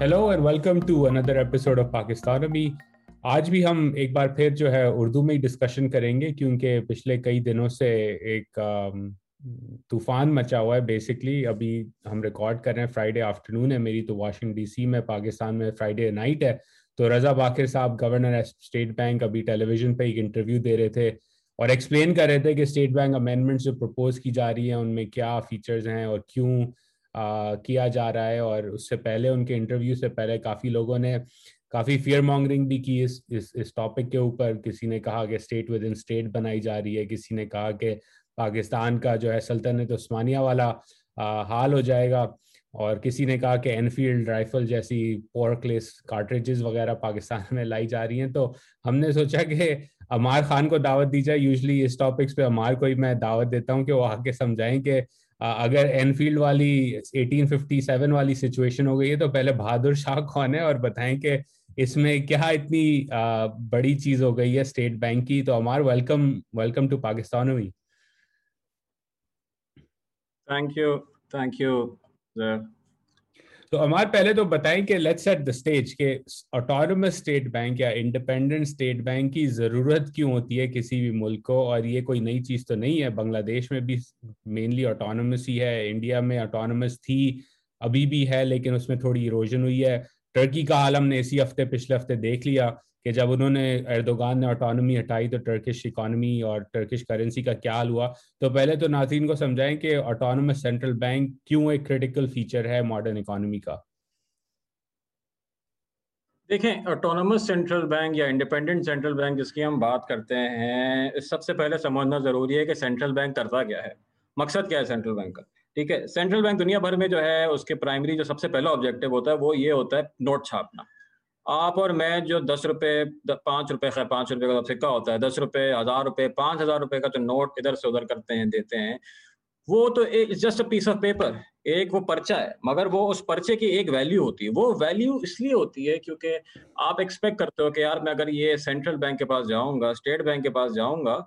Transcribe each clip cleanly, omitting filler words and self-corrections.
Hello and welcome to another episode of पाकिस्तानमी। आज भी हम एक बार फिर जो है उर्दू में ही डिस्कशन करेंगे, क्योंकि पिछले कई दिनों से एक तूफान मचा हुआ है। बेसिकली अभी हम रिकॉर्ड कर रहे हैं, फ्राइडे आफ्टरनून है, मेरी तो वाशिंगटन डीसी में, पाकिस्तान में फ्राइडे नाइट है। तो रज़ा बाकिर साहब, गवर्नर स्टेट बैंक, अभी टेलीविजन पर एक इंटरव्यू दे रहे थे और एक्सप्लेन कर रहे थे कि स्टेट बैंक अमेंडमेंट्स जो प्रपोज की जा रही हैं उनमें क्या फीचर्स हैं और क्यों किया जा रहा है। और उससे पहले, उनके इंटरव्यू से पहले, काफ़ी लोगों ने काफ़ी फियर मॉन्गरिंग भी की इस टॉपिक के ऊपर। किसी ने कहा कि स्टेट विद इन स्टेट बनाई जा रही है, किसी ने कहा कि पाकिस्तान का जो है सल्तनत उस्मानिया वाला हाल हो जाएगा, और किसी ने कहा कि एनफील्ड राइफल जैसी पोर्कलेस कार्ट्रिजेस वगैरह पाकिस्तान में लाई जा रही हैं। तो हमने सोचा कि अमार खान को दावत दी जाए। यूजली इस टॉपिक्स पे अमार को ही मैं दावत देता हूँ कि वो आके समझाएं कि अगर एनफील्ड वाली 1857 वाली सिचुएशन हो गई है तो पहले बहादुर शाह कौन है और बताएं कि इसमें क्या इतनी बड़ी चीज हो गई है स्टेट बैंक की। तो अमार, वेलकम टू पाकिस्तानवी। Thank you sir. तो अमार, पहले तो बताएं कि लेट्स सेट द स्टेज के ऑटोनोमस स्टेट बैंक या इंडिपेंडेंट स्टेट बैंक की ज़रूरत क्यों होती है किसी भी मुल्क को। और ये कोई नई चीज़ तो नहीं है, बांग्लादेश में भी मेनली ऑटोनोमस ही है, इंडिया में ऑटोनोमस थी, अभी भी है, लेकिन उसमें थोड़ी इरोजन हुई है। टर्की का हाल हमने इसी हफ्ते, पिछले हफ्ते देख लिया कि जब उन्होंने, एर्दोगान ने ऑटोनॉमी हटाई तो टर्किश इकॉनमी और टर्किश करेंसी का क्या हाल हुआ। तो पहले तो नाज़रीन को समझाएं कि ऑटोनॉमस सेंट्रल बैंक क्यों एक क्रिटिकल फीचर है मॉडर्न इकॉनमी का। देखें, ऑटोनॉमस सेंट्रल बैंक या इंडिपेंडेंट सेंट्रल बैंक जिसकी हम बात करते हैं, सबसे पहले समझना ज़रूरी है कि सेंट्रल बैंक करता क्या है, मकसद क्या है सेंट्रल बैंक का। ठीक है, सेंट्रल बैंक दुनिया भर में जो है उसके प्राइमरी जो सबसे पहला ऑब्जेक्टिव होता है वो ये होता है नोट छापना। आप और मैं जो 10 रुपये, 5 रुपये, खैर 5 रुपये का सिक्का होता है, 10 रुपये, 1000 रुपये, 5000 रुपये का जो नोट इधर से उधर करते हैं, देते हैं, वो तो just a piece of paper, एक वो पर्चा है, मगर वो उस पर्चे की एक वैल्यू होती है। वो वैल्यू इसलिए होती है क्योंकि आप एक्सपेक्ट करते हो कि यार मैं अगर ये सेंट्रल बैंक के पास जाऊँगा, स्टेट बैंक के पास जाऊँगा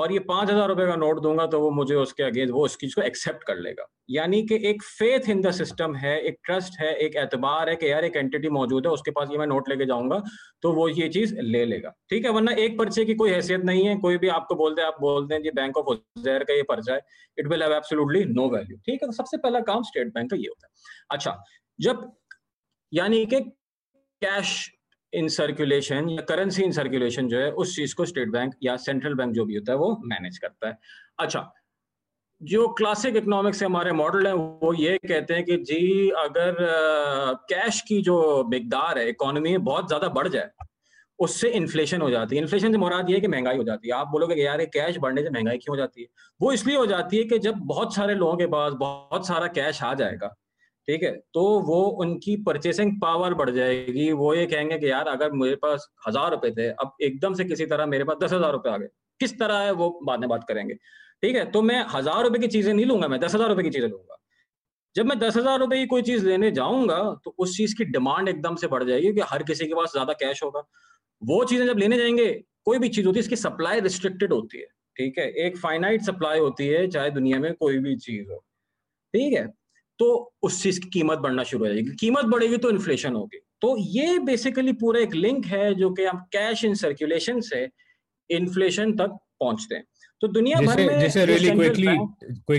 और ये 5000 रुपये का नोट दूंगा तो वो मुझे उसके अगेंस्ट, वो उस चीज को एक्सेप्ट कर लेगा। यानी कि एक फेथ इन द सिस्टम है, एक ट्रस्ट है, एक एतबार है कि यार एक एंटिटी मौजूद है, उसके पास ये मैं नोट लेके जाऊंगा तो वो ये चीज ले लेगा। ठीक है, वरना एक पर्चे की कोई हैसियत नहीं है। कोई भी आपको बोलते हैं, आप बोलते हैं जी बैंक ऑफ उजैर का ये पर्चा है, it will have absolutely no value. ठीक है, तो सबसे पहला काम स्टेट बैंक का ये होता है। अच्छा, जब यानी कि कैश इन सर्कुलेशन या करेंसी इन सर्कुलेशन जो है उस चीज को स्टेट बैंक या सेंट्रल बैंक जो भी होता है वो मैनेज करता है। अच्छा, जो क्लासिक इकोनॉमिक्स से हमारे मॉडल हैं वो ये कहते हैं कि जी अगर कैश की जो मिकदार है इकोनॉमी में बहुत ज्यादा बढ़ जाए उससे इन्फ्लेशन हो जाती है। इन्फ्लेशन से मुराद ये है कि महंगाई हो जाती है। आप बोलोगे कि यार कैश बढ़ने से महंगाई क्यों हो जाती है? वो इसलिए हो जाती है कि जब बहुत सारे लोगों के पास बहुत सारा कैश आ जाएगा, ठीक है, तो वो उनकी परचेसिंग पावर बढ़ जाएगी। वो ये कहेंगे कि यार अगर मेरे पास 1000 रुपए थे, अब एकदम से किसी तरह मेरे पास 10,000 रुपए आ गए, किस तरह है वो बाद में बात करेंगे। ठीक है, तो मैं 1000 रुपए की चीजें नहीं लूंगा, मैं 10,000 रुपए की चीजें लूंगा। जब मैं 10,000 रुपए की कोई चीज लेने जाऊंगा तो उस चीज की डिमांड एकदम से बढ़ जाएगी क्योंकि हर किसी के पास ज्यादा कैश होगा। वो चीजें जब लेने जाएंगे, कोई भी चीज होती है इसकी सप्लाई रिस्ट्रिक्टेड होती है। ठीक है, एक फाइनाइट सप्लाई होती है चाहे दुनिया में कोई भी चीज हो। ठीक है, तो उस चीज की कीमत बढ़ना शुरू हो जाएगी, कीमत बढ़ेगी तो इन्फ्लेशन होगी। तो ये बेसिकली पूरा एक लिंक है जो कि हम कैश इन सर्कुलेशन से इन्फ्लेशन तक पहुंचते हैं। तो दुनिया भर में जिसे really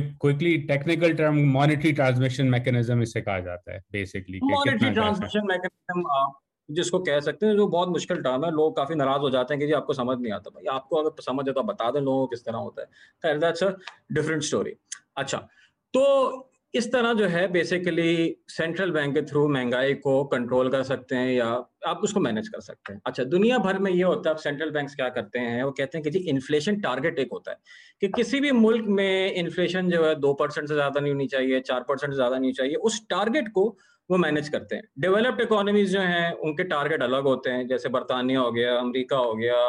quickly technical term monetary transmission mechanism इसे कहा जाता है, बेसिकली मॉनेटरी ट्रांसमिशन मैकेनिज्म जिसको कह सकते हैं, जो बहुत मुश्किल टर्म है। लोग काफी नाराज हो जाते हैं कि जी आपको समझ नहीं आता। भाई आपको अगर समझ आता बता दें लोगों को किस तरह होता है, खैर दैट्स अ डिफरेंट स्टोरी। अच्छा, तो इस तरह जो है बेसिकली सेंट्रल बैंक के थ्रू महंगाई को कंट्रोल कर सकते हैं या आप उसको मैनेज कर सकते हैं। अच्छा, दुनिया भर में ये होता है, आप सेंट्रल बैंक्स क्या करते हैं, वो कहते हैं कि जी इन्फ्लेशन टारगेट एक होता है कि किसी भी मुल्क में इन्फ्लेशन जो है 2% से ज़्यादा नहीं होनी चाहिए, 4% से ज़्यादा नहीं होनी चाहिए, उस टारगेट को वो मैनेज करते हैं। डेवलप्ड इकोनॉमीज़ जो हैं उनके टारगेट अलग होते हैं, जैसे बरतानिया हो गया, अमरीका हो गया,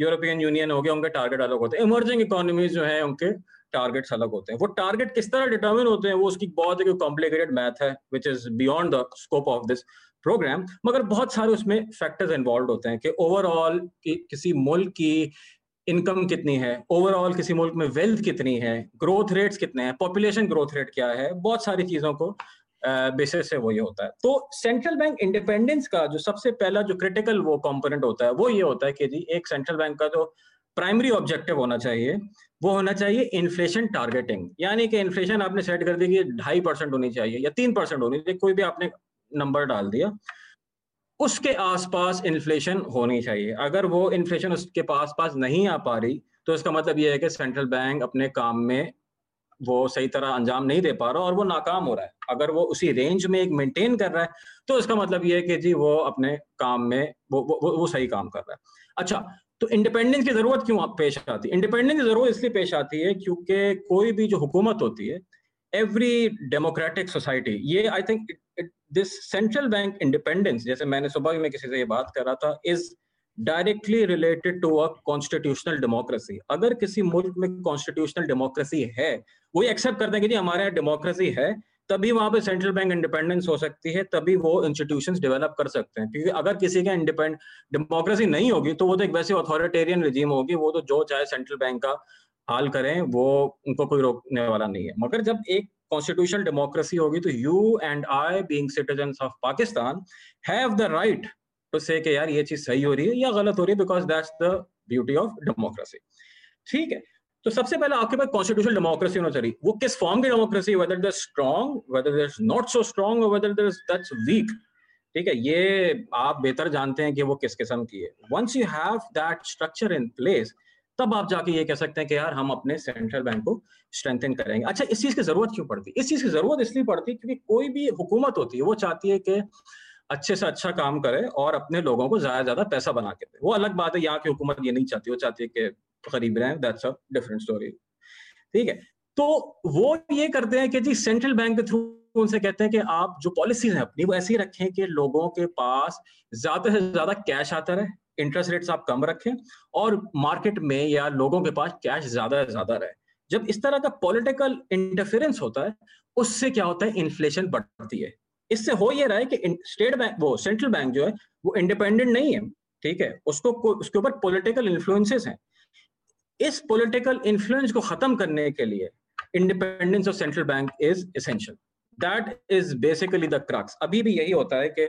यूरोपियन यूनियन हो गया, उनके टारगेट अलग होते हैं। इमर्जिंग इकोनॉमीज़ जो हैं उनके टारगेट्स अलग होते हैं। वो टारगेट किस तरह डिटर्मिन होते हैं वो उसकी बहुत एक कॉम्प्लिकेटेड मैथ है which is beyond the scope of this program, मगर बहुत सारे उसमें फैक्टर्स इन्वॉल्व होते हैं कि ओवरऑल किसी मुल्क की इनकम कितनी है, ओवरऑल किसी मुल्क में वेल्थ कितनी है, ग्रोथ रेट्स कितने हैं, पॉपुलेशन ग्रोथ रेट क्या है, बहुत सारी चीज़ों को बेसिस से वही होता है। तो सेंट्रल बैंक इंडिपेंडेंस का जो सबसे पहला जो क्रिटिकल वो कंपोनेंट होता है वो ये होता है कि जी एक सेंट्रल बैंक का जो प्राइमरी ऑब्जेक्टिव होना चाहिए वो होना चाहिए इन्फ्लेशन टारगेटिंग, यानी कि इन्फ्लेशन आपने सेट कर दी कि 2.5% होनी चाहिए या 3% होनी चाहिए, कोई भी आपने नंबर डाल दिया, उसके आसपास इन्फ्लेशन होनी चाहिए। अगर वो इन्फ्लेशन उसके पास नहीं आ पा रही तो इसका मतलब ये है कि सेंट्रल बैंक अपने काम में वो सही तरह अंजाम नहीं दे पा रहा और वो नाकाम हो रहा है। अगर वो उसी रेंज में एक मेंटेन कर रहा है तो इसका मतलब ये है कि जी वो अपने काम में वो सही काम कर रहा है। अच्छा, तो इंडिपेंडेंस की ज़रूरत क्यों पेश आती है? इंडिपेंडेंस की ज़रूरत इसलिए पेश आती है क्योंकि कोई भी जो हुकूमत होती है, एवरी डेमोक्रेटिक सोसाइटी, ये I think this central bank independence, जैसे मैंने सुबह में किसी से ये बात कर रहा था, is directly related to a constitutional democracy. अगर किसी मुल्क में कॉन्स्टिट्यूशनल डेमोक्रेसी है, वो एक्सेप्ट करते हैं कि जी हमारे यहाँ डेमोक्रेसी है, तभी वहाँ पे सेंट्रल बैंक इंडिपेंडेंस हो सकती है, तभी वो इंस्टीट्यूशंस डेवलप कर सकते हैं। क्योंकि अगर किसी का डेमोक्रेसी नहीं होगी तो वो तो एक वैसे अथॉरिटेरियन रिजीम होगी, वो तो जो चाहे सेंट्रल बैंक का हाल करें, वो उनको कोई रोकने वाला नहीं है। मगर जब एक कॉन्स्टिट्यूशनल डेमोक्रेसी होगी तो you and I being citizens of Pakistan have the right तो से कि यार ये चीज सही हो रही है या गलत हो रही है, because that's the beauty of democracy. ठीक है, तो सबसे पहले आपके पास कॉन्स्टिट्यूशनल डेमोक्रेसी होना चाहिए। वो किस फॉर्म की democracy, whether that strong, whether that not so strong, whether that's weak, ठीक है, ये आप बेहतर जानते हैं कि वो किस किस्म की है। Once you have that structure in place, तब आप जाके ये कह सकते हैं कि यार हम अपने सेंट्रल बैंक को स्ट्रेंथन करेंगे। अच्छा, इस चीज़ की ज़रूरत क्यों पड़ती है? इस चीज़ की ज़रूरत इसलिए पड़ती है क्योंकि कोई भी हुकूमत होती है वो चाहती है कि अच्छे से अच्छा काम करे और अपने लोगों को ज़्यादा से ज़्यादा पैसा बना के दे। वो अलग बात है, यहाँ की हुकूमत ये नहीं चाहती, वो चाहती है कि गरीब रहें, दैट्स अ डिफरेंट स्टोरी, ठीक है। तो वो ये करते हैं कि जी सेंट्रल बैंक के थ्रू उनसे कहते हैं कि आप जो पॉलिसीज हैं अपनी वो ऐसी रखें कि लोगों के पास ज़्यादा से ज़्यादा कैश आता रहे, इंटरेस्ट रेट्स आप कम रखें और मार्केट में या लोगों के पास कैश ज़्यादा से ज़्यादा रहे। जब इस तरह का पॉलिटिकल इंटरफेरेंस होता है उससे क्या होता है, इन्फ्लेशन बढ़ती है। इससे हो ये रहा है कि स्टेट बैंक, वो सेंट्रल बैंक जो है वो इंडिपेंडेंट नहीं है, ठीक है, उसके ऊपर पॉलिटिकल इन्फ्लुएंसेस हैं। इस पॉलिटिकल इन्फ्लुएंस को खत्म करने के लिए independence of central bank is essential, that is basically the crux. अभी भी यही होता है कि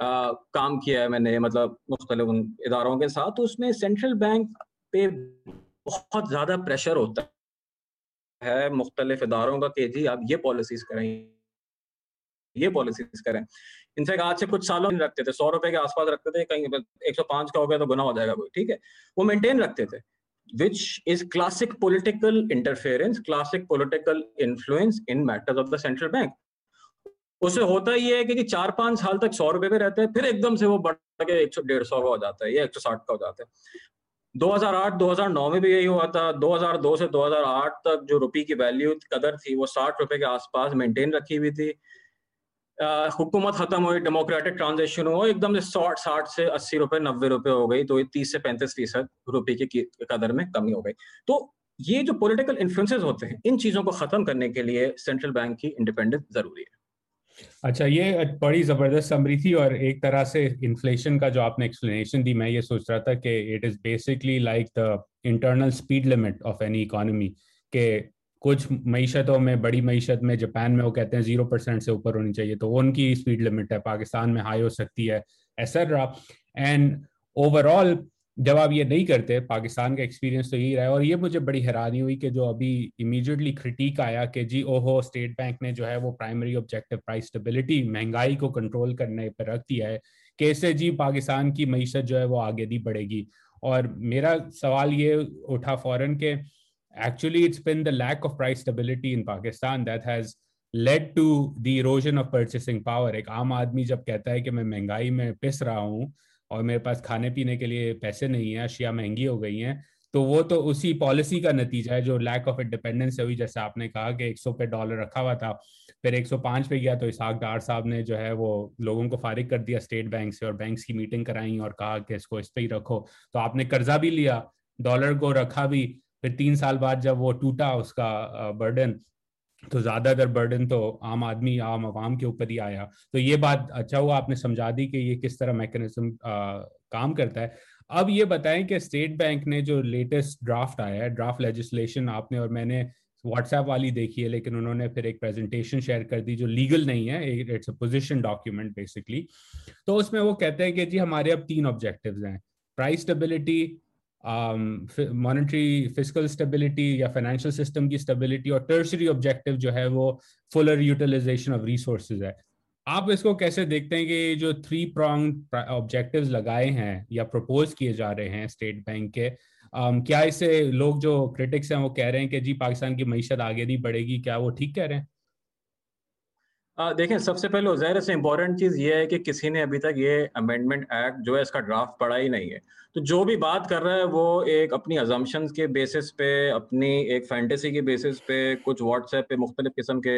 काम किया है मैंने, मतलब मुख्तलिफ इदारों के साथ, तो उसमें सेंट्रल बैंक पे बहुत ज़्यादा प्रेशर होता है मुख्तलिफ इदारों का कि जी आप ये पॉलिसीज करें, ये पॉलिसीज करें। इनफैक्ट आज से कुछ सालों में रखते थे, 100 रुपए के आसपास रखते थे, कहीं 105 का हो गया तो गुनाह हो जाएगा कोई, ठीक है, वो मेंटेन रखते थे, which is classic political interference, classic political influence in matters of the central bank. उससे होता ही है कि जी 4-5 साल तक 100 रुपए पे रहते हैं, फिर एकदम से वो बढ़ के 100-150 का हो जाता है या 160 का हो जाता है। 2008-2009 में भी यही हुआ था। 2002 से 2008 तक जो रुपये की वैल्यू कदर थी वो 60 रुपए के आसपास मेंटेन रखी हुई थी। हुकूमत खत्म हुई, डेमोक्रेटिक ट्रांजेक्शन हुआ, एकदम से 60 से 80 रुपए 90 रुपए हो गई, तो 30 से 35% रुपये की कदर में कमी हो गई। तो ये जो पॉलिटिकल इन्फ्लुएंसेस होते हैं, इन चीज़ों को ख़त्म करने के लिए सेंट्रल बैंक की इंडिपेंडेंस ज़रूरी है। अच्छा, ये बड़ी ज़बरदस्त समरी थी, और एक तरह से इन्फ्लेशन का जो आपने एक्सप्लेनेशन दी, मैं ये सोच रहा था कि it is basically like the internal speed limit of any economy, के कुछ मीशतों में, बड़ी मीशत में, जापान में वो कहते हैं 0% से ऊपर होनी चाहिए, तो वो उनकी स्पीड लिमिट है, पाकिस्तान में हाई हो सकती है, एसेट्रा। एंड ओवरऑल जब आप ये नहीं करते, पाकिस्तान का एक्सपीरियंस तो यही रहा है। और ये मुझे बड़ी हैरानी हुई कि जो अभी इमीडिएटली क्रिटिक आया कि जी ओहो, स्टेट बैंक ने जो है वो प्राइमरी ऑब्जेक्टिव प्राइस स्टेबिलिटी, महंगाई को कंट्रोल करने पर रख दिया है, कैसे जी पाकिस्तान की मीशत जो है वो आगे नहीं बढ़ेगी। और मेरा सवाल ये उठा फ़ौरन के actually it's been the lack of price stability in Pakistan that has led to the erosion of purchasing power। एक आम आदमी जब कहता है कि मैं महंगाई में पिस रहा हूँ और मेरे पास खाने पीने के लिए पैसे नहीं हैं, अशिया महंगी हो गई हैं, तो वो तो उसी पॉलिसी का नतीजा है जो lack of independence से हुई। जैसे आपने कहा कि 100 पे डॉलर रखा हुआ था, फिर 105 पे गया तो इसहाक डार साहब ने जो है वो लोगों को फारिग कर दिया स्टेट बैंक से, और बैंक्स की मीटिंग कराई और कहा कि इसको इस पर ही रखो, तो आपने कर्जा भी लिया, डॉलर को रखा भी, फिर 3 साल बाद जब वो टूटा उसका बर्डन, तो ज़्यादातर बर्डन तो आम आदमी, आम आवाम के ऊपर ही आया। तो ये बात अच्छा हुआ आपने समझा दी कि ये किस तरह मैकेनिज्म काम करता है। अब ये बताएं कि स्टेट बैंक ने जो लेटेस्ट ड्राफ्ट आया है, ड्राफ्ट लेजिस्लेशन, आपने और मैंने व्हाट्सएप वाली देखी है, लेकिन उन्होंने फिर एक प्रेजेंटेशन शेयर कर दी जो लीगल नहीं है, it's a position document basically. तो उसमें वो कहते हैं कि जी हमारे अब 3 ऑब्जेक्टिव्स हैं, price stability, monetary fiscal stability या फाइनेंशियल सिस्टम की स्टेबिलिटी, और टर्शरी ऑब्जेक्टिव जो है वो फुलर यूटिलाइजेशन ऑफ रिसोर्सेज है। आप इसको कैसे देखते हैं कि जो 3 प्रॉन्ग ऑब्जेक्टिव्स लगाए हैं या प्रपोज किए जा रहे हैं स्टेट बैंक के, क्या इससे लोग जो क्रिटिक्स हैं वो कह रहे हैं कि जी पाकिस्तान की मईशत आगे नहीं बढ़ेगी, क्या वो ठीक कह रहे हैं? देखें, सबसे पहले ज़ाहिर से इम्पॉर्टेंट चीज़ ये है कि किसी ने अभी तक ये अमेंडमेंट एक्ट जो है इसका ड्राफ्ट पढ़ा ही नहीं है, तो जो भी बात कर रहा है वो एक अपनी अजम्पशंस के बेसिस पे, अपनी एक फैंटेसी के बेसिस पे, कुछ व्हाट्सएप पे मुख्तलिफ़ किस्म के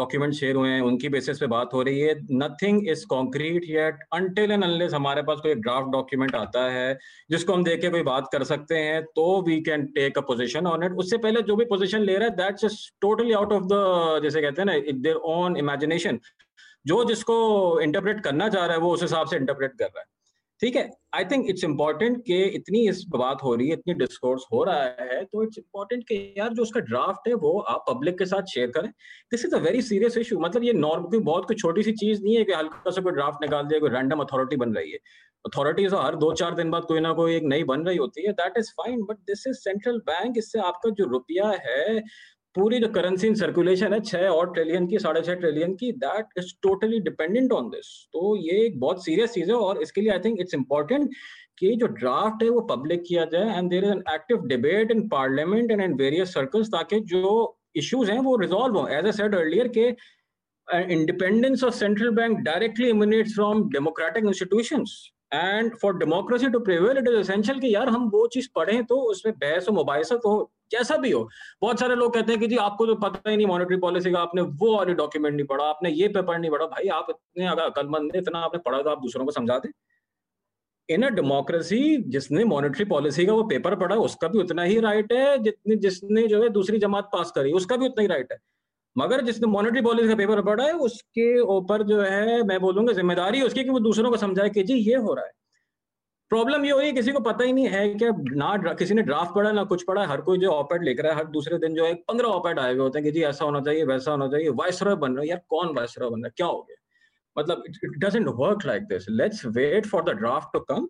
डॉक्यूमेंट शेयर हुए हैं उनकी बेसिस पे बात हो रही है। Nothing is concrete yet until and unless हमारे पास कोई ड्राफ्ट डॉक्यूमेंट आता है जिसको हम देख के कोई बात कर सकते हैं तो we can take a position on it. उससे पहले जो भी पोजिशन ले रहा है that's totally out of the, जैसे कहते हैं ना, देयर ओन इमेजिनेशन। जो जिसको इंटरप्रेट करना चाह रहा है वो उस हिसाब से इंटरप्रेट कर रहा है, ठीक है। आई थिंक इट्स इम्पॉर्टेंट कि इतनी इस बात हो रही है, इतनी डिस्कोर्स हो रहा है, तो इट्स इम्पॉर्टेंट कि यार जो उसका ड्राफ्ट है वो आप पब्लिक के साथ शेयर करें। This is a very serious issue, मतलब ये नॉर्मल कोई बहुत कोई छोटी सी चीज़ नहीं है कि हल्का सा कोई ड्राफ्ट निकाल दिया, कोई रैंडम अथॉरिटी बन रही है। अथॉरिटीज हर 2-4 दिन बाद कोई ना कोई एक नई बन रही होती है, that is fine, but this is central bank. इससे आपका जो रुपया है, पूरी जो करेंसी इन सर्कुलेशन है 6 और ट्रिलियन की, 6.5 ट्रिलियन की, that is totally dependent on this. तो ये एक बहुत सीरियस चीज़ है और इसके लिए आई थिंक इट्स इम्पॉर्टेंट कि जो ड्राफ्ट है वो पब्लिक किया जाए and there is an active debate in parliament and in various circles, ताकि जो इश्यूज हैं वो रिजॉल्व हों। एज आई सेड अर्लियर के independence of central bank directly emanates from democratic institutions and for democracy to prevail it is essential कि यार हम वो चीज़ पढ़ें तो उसमें बहस हो, मुबाइसत हो, जैसा भी हो। बहुत सारे लोग कहते हैं कि जी आपको तो पता ही नहीं मॉनेटरी पॉलिसी का, आपने वो वाली डॉक्यूमेंट नहीं पढ़ा, आपने ये पेपर नहीं पढ़ा। भाई आप इतने अगर अकलमंद हैं, इतना आपने पढ़ा तो आप दूसरों को समझा दें। इन अ डेमोक्रेसी जिसने मॉनेटरी पॉलिसी का वो पेपर पढ़ा उसका भी उतना ही राइट है, जितने जिसने जो है दूसरी जमात पास करी उसका भी उतना ही राइट है। मगर जिसने मॉनेटरी पॉलिसी का पेपर पढ़ा है उसके ऊपर जो है मैं बोलूँगा जिम्मेदारी उसकी कि वो दूसरों को समझाए कि जी ये हो रहा है। प्रॉब्लम ये हो रही है किसी को पता ही नहीं है कि ना किसी ने ड्राफ्ट पढ़ा ना कुछ पढ़ा, हर कोई जो ऑपेड लिख रहा है, हर दूसरे दिन जो है 15 ऑपेड आए हुए होते हैं कि जी ऐसा होना चाहिए, वैसा होना चाहिए, वाइसरॉय बन रहा है। यार कौन वाइसरॉय बन रहा है, क्या हो गया? मतलब it doesn't work like this. Let's wait for the draft to come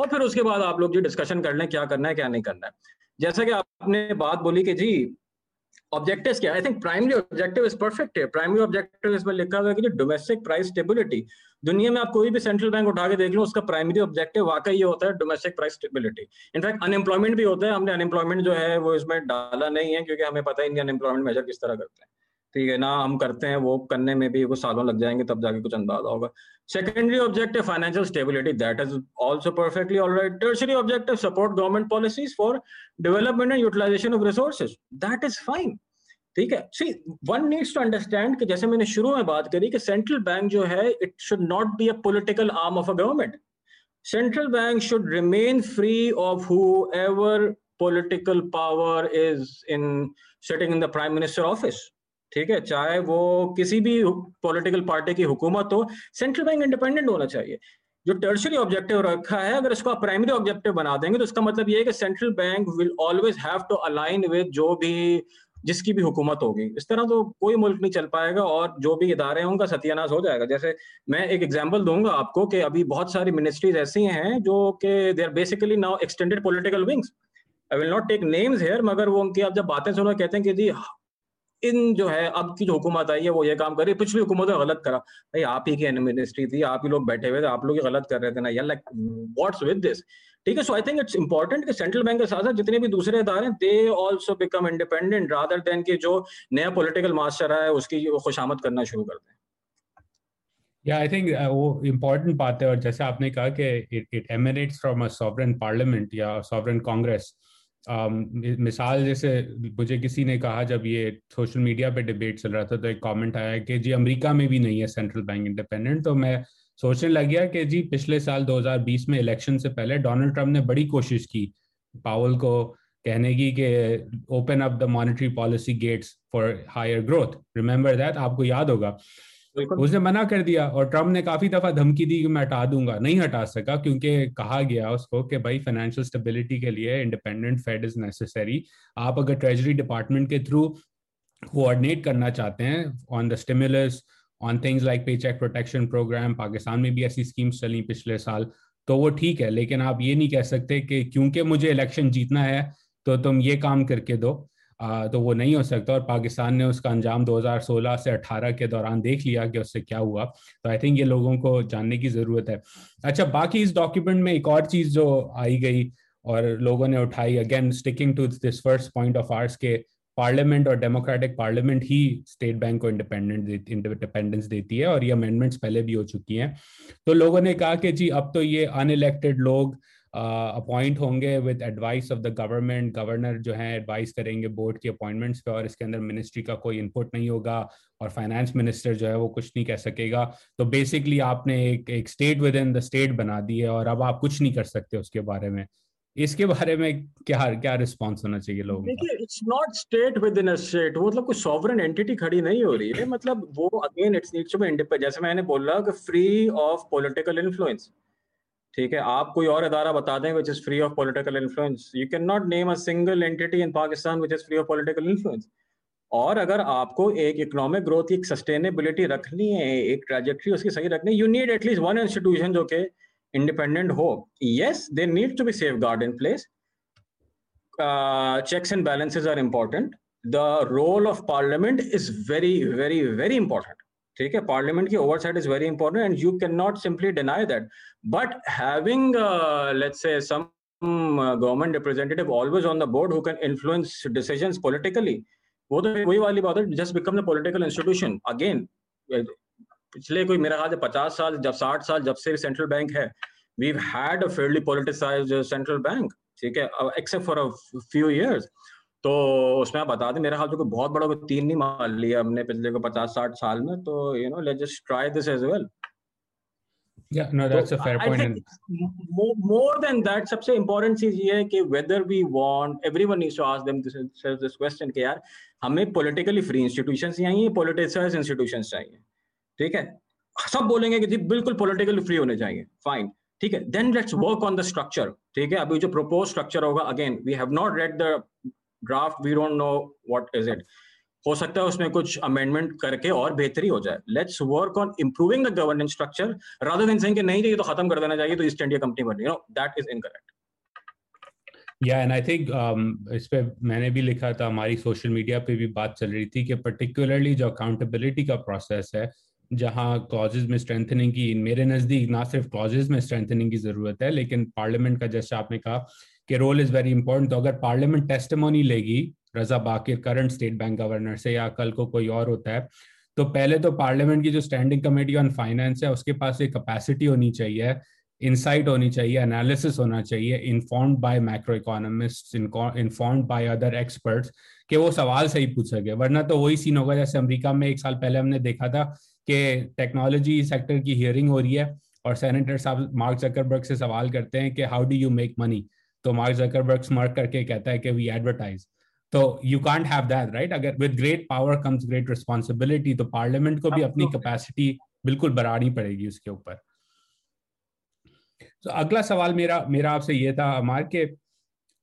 और फिर उसके बाद आप लोग जी डिस्कशन कर लें क्या करना है क्या नहीं करना है। जैसा कि आपने बात बोली कि जी ऑब्जेक्टिव्स क्या, I think primary objective is perfect है। प्राइमरी ऑब्जेक्टिव इसमें लिखा हुआ है कि जो डोमेस्टिक प्राइस स्टेबिलिटी, दुनिया में आप कोई भी सेंट्रल बैंक उठा के देख लो उसका प्राइमरी ऑब्जेक्टिव वाकई ये होता है domestic price stability. In fact unemployment भी होता है, हमने अनएम्प्लॉयमेंट जो है वो इसमें डाला नहीं है क्योंकि हमें पता ही नहीं अनएम्प्लॉयमेंट मेजर किस तरह करते हैं, ठीक है ना। हम करते हैं वो करने में भी वो सालों लग जाएंगे तब जाके कुछ अंदाजा होगा। Secondary objective financial stability, that is also perfectly alright. Tertiary objective support government policies for development and utilisation of resources, that is fine, ठीक है। See one needs to understand कि जैसे मैंने शुरू में बात करी कि सेंट्रल बैंक जो है it should not be a political arm of a government. Central bank should remain free of whoever political power is in sitting in the prime minister office, ठीक है। चाहे वो किसी भी पॉलिटिकल पार्टी की हुकूमत हो, सेंट्रल बैंक इंडिपेंडेंट होना चाहिए। जो टर्शरी ऑब्जेक्टिव रखा है अगर इसको आप प्राइमरी ऑब्जेक्टिव बना देंगे तो इसका मतलब ये है कि central bank will always have to align with जो भी जिसकी भी हुकूमत होगी। इस तरह तो कोई मुल्क नहीं चल पाएगा और जो भी इदारे हैं उनका सत्यानाश हो जाएगा। जैसे मैं एक एग्जाम्पल दूंगा आपको कि अभी बहुत सारी मिनिस्ट्रीज ऐसी हैं जो कि they are basically now extended political wings. I will not take names here, मगर वो उनकी आप जब बातें सुनो कहते हैं कि जी इन जो है अब की जो हुकूमत आई है वो ये काम कर रही है, पिछली हुकूमत ने गलत करा। भाई आप ही की मिनिस्ट्री थी, आप ही लोग बैठे हुए थे, आप लोग ही गलत कर रहे थे ना यार, लाइक व्हाट्स विद दिस, ठीक है। So I think it's important कि सेंट्रल बैंक के साथ साथ जितने भी दूसरे इदारे हैं they also become independent rather than के जो नया पॉलिटिकल मास्टर है उसकी खुशामद करना शुरू कर दें। या आई थिंक वो इम्पॉर्टेंट बात है और जैसे आपने कहा कि it emanates from a sovereign parliament या सॉवरेन कांग्रेस। मिसाल जैसे मुझे किसी ने कहा जब ये सोशल मीडिया पे डिबेट चल रहा था तो एक कमेंट आया कि जी अमेरिका में भी नहीं है सेंट्रल बैंक इंडिपेंडेंट। तो मैं सोचने लग गया कि जी पिछले साल 2020 में इलेक्शन से पहले डोनाल्ड ट्रम्प ने बड़ी कोशिश की पावल को कहने की कि open up the monetary policy gates for higher growth, remember that, आपको याद होगा। उसने मना कर दिया और ट्रम्प ने काफी दफा धमकी दी कि मैं हटा दूंगा, नहीं हटा सका क्योंकि कहा गया उसको कि भाई फाइनेंशियल स्टेबिलिटी के लिए इंडिपेंडेंट फेड इज नेसेसरी। आप अगर ट्रेजरी डिपार्टमेंट के थ्रू कोऑर्डिनेट करना चाहते हैं on the stimulus, on things like paycheck protection program, Pakistan में भी ऐसी स्कीम्स चली पिछले साल, तो वो ठीक है। लेकिन आप ये नहीं कह सकते कि क्योंकि मुझे इलेक्शन जीतना है तो तुम ये काम करके दो, तो वो नहीं हो सकता। और पाकिस्तान ने उसका अंजाम 2016 से 18 के दौरान देख लिया कि उससे क्या हुआ। तो आई थिंक ये लोगों को जानने की ज़रूरत है। अच्छा, बाकी इस डॉक्यूमेंट में एक और चीज़ जो आई गई और लोगों ने उठाई, again sticking to this first point of ours के पार्लियामेंट और डेमोक्रेटिक पार्लियामेंट ही स्टेट बैंक को इंडिपेंडेंस देती है, और ये अमेंडमेंट्स पहले भी हो चुकी हैं। तो लोगों ने कहा कि जी अब तो ये अनइलेक्टेड लोग अपॉइंट होंगे with advice of the government, governor जो है एडवाइस करेंगे बोर्ड की अपॉइंटमेंट्स पे, और इसके अंदर मिनिस्ट्री का कोई इनपुट नहीं होगा और फाइनेंस मिनिस्टर जो है वो कुछ नहीं कह सकेगा। तो बेसिकली आपने एक state within the state बना दी है और अब आप कुछ नहीं कर सकते उसके बारे में। इसके बारे में क्या रिस्पॉन्स होना चाहिए लोगों का? देखिए, it's not state within a state, वो मतलब कोई सॉवरेन एंटिटी खड़ी नहीं हो रही है। मतलब वो अगेन इट्स इंडिपेंडेंट, जैसे मैंने बोला कि फ्री ऑफ पॉलिटिकल इन्फ्लुएंस। ठीक है, आप कोई और अदारा बता दें which is free of political influence, you can not name a single entity in Pakistan which is free of political influence. और अगर आपको एक इकोनॉमिक ग्रोथ की एक सस्टेनेबिलिटी रखनी है, एक ट्रैजेक्टरी उसकी सही रखनी है, you need at least one institution जो के independent hope. Yes, there needs to be safeguard in place. Checks and balances are important. The role of parliament is very, very, very important. Okay, parliament ki oversight is very important, and you cannot simply deny that. But having, let's say, some government representative always on the board who can influence decisions politically, वो तो वही वाली बात है, just become a political institution again. पिछले कोई मेरा ख्याल है 50 साल, जब 60 साल जब से सेंट्रल बैंक है, we had a fairly politicised central bank. ठीक है, except for a few years. तो उसमें आप बता दें, मेरा ख्याल तो कोई बहुत बड़ा कोई तीन नहीं मार लिया हमने पिछले को 50-60 साल में। तो you know, let's just try this as well. Yeah no, that's a fair point. More than that, सबसे इंपॉर्टेंट चीज ये है कि whether we want, everyone needs to ask them this question कि यार हमें पॉलिटिकली फ्री इंस्टीट्यूशंस चाहिए, politicised institutions चाहिए। ठीक है, सब बोलेंगे कि जी बिल्कुल पॉलिटिकली फ्री होने चाहिए, फाइन। ठीक है, then let's work on the structure. ठीक है, अभी जो प्रपोज स्ट्रक्चर होगा, again we have not read the draft, we don't know what is it. हो सकता है उसमें कुछ अमेंडमेंट करके और बेहतरी हो जाए। Let's work on improving the governance structure rather than saying कि नहीं चाहिए तो खत्म कर देना चाहिए, तो ईस्ट इंडिया कंपनी बन, you know, that is incorrect. या एंड आई थिंक इस पे मैंने भी लिखा था, हमारी सोशल मीडिया पे भी बात चल रही थी कि पर्टिकुलरली जो अकाउंटेबिलिटी का प्रोसेस है, जहाँ क्लॉजेज में स्ट्रेंथनिंग की, मेरे नज़दीक ना सिर्फ क्लॉजेज में स्ट्रेंथनिंग की ज़रूरत है, लेकिन पार्लियामेंट का, जैसे आपने कहा कि रोल इज़ वेरी इंपॉर्टेंट। तो अगर पार्लियामेंट टेस्टिमोनी लेगी रज़ा Baqir current state bank governor से, या कल को कोई और होता है, तो पहले तो पार्लियामेंट की जो स्टैंडिंग कमेटी ऑन फाइनेंस है उसके पास एक कैपेसिटी होनी चाहिए, इनसाइट होनी चाहिए, एनालिसिस होना चाहिए, informed by macro economist, informed by other experts, कि वो सवाल सही पूछ सके। वरना तो वही सीन होगा जैसे अमेरिका में एक साल पहले हमने देखा था कि टेक्नोलॉजी सेक्टर की हियरिंग हो रही है और सेनेटर साहब मार्क जकरबर्ग से सवाल करते हैं कि how do you make money, तो मार्क जकरबर्ग स्मार्ट करके कहता है कि वी एडवर्टाइज। तो you can't have that, right? अगर with great power comes great responsibility, तो पार्लियामेंट को भी अपनी कैपेसिटी बिल्कुल बढ़ानी पड़ेगी उसके ऊपर। तो अगला सवाल मेरा आपसे ये था अमर के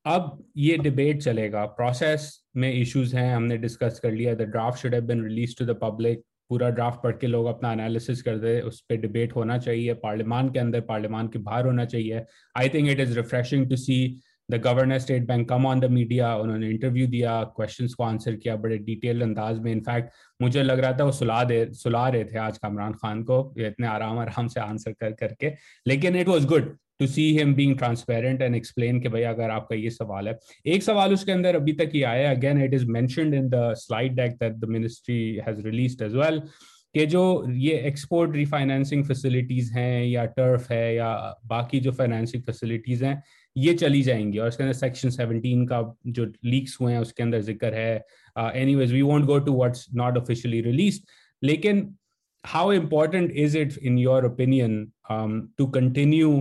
अब ये डिबेट चलेगा, प्रोसेस में इश्यूज हैं, हमने डिस्कस कर लिया, the draft should have been released to the public, पूरा ड्राफ्ट पढ़ के लोग अपना एनालिसिस कर दे, उस पर डिबेट होना चाहिए, पार्लियामान के अंदर, पार्लियामान के बाहर होना चाहिए। I think it is refreshing to see the governor state bank come on the media, उन्होंने इंटरव्यू दिया, क्वेश्चंस को आंसर किया बड़े डिटेल अंदाज में। इनफैक्ट मुझे लग रहा था वो सुला रहे थे आज कामरान खान को, इतने आराम से आंसर करके, लेकिन it was good to see him being transparent and explain कि भैया अगर आपका ये सवाल है। एक सवाल उसके अंदर अभी तक ही आया, again it is mentioned in the slide deck that the ministry has released as well, कि जो ये एक्सपोर्ट रीफाइनेंसिंग फैसिलिटीज हैं या टर्फ है या बाकी जो फाइनेंसिंग फैसिलिटीज हैं, ये चली जाएंगी। और उसके अंदर सेक्शन 17 का जो लीक्स हुए हैं उसके अंदर जिक्र है। Anyways, we won't go to what's not officially released, लेकिन how important is it in your opinion to continue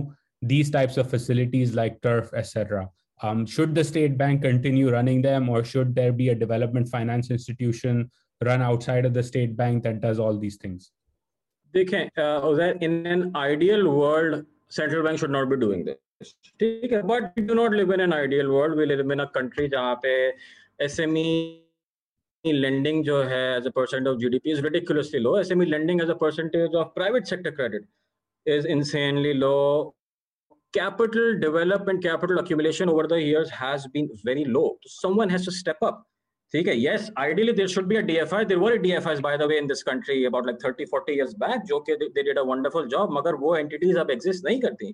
these types of facilities like turf, etc.? Should the state bank continue running them, or should there be a development finance institution run outside of the state bank that does all these things? देखें, in an ideal world central bank should not be doing this, ठीक है, but we do not live in an ideal world, we live in a country जहाँ पे SME lending जो है as a percent of GDP is ridiculously low. SME lending as a percentage of private sector credit is insanely low. Capital development, capital accumulation over the years has been very low. Someone has to step up. Okay, yes, ideally there should be a DFI. There were DFIs, by the way, in this country about like 30-40 years back. Jo ke they did a wonderful job. Magar wo entities ab exist nahi karti.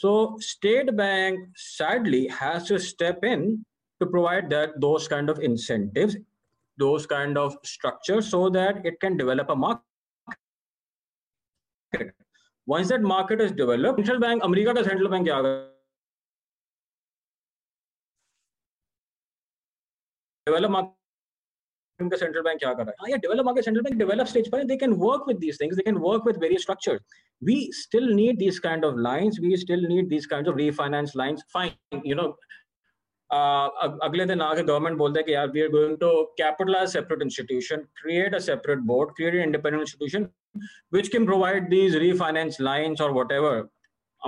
So State Bank sadly has to step in to provide that those kind of incentives, those kind of structures, so that it can develop a market. Once that market is developed, central bank, America ka central bank kya develop market ka central bank kya kar raha hai, yeah, develop market central bank develop stage par, they can work with these things, they can work with various structures. We still need these kind of lines, we still need these kinds of refinance lines. Fine, you know, अगले दिन आके government बोलते हैं कि यार we are going to capitalise separate institution, create a separate board, create an independent institution which can provide these refinance lines और whatever.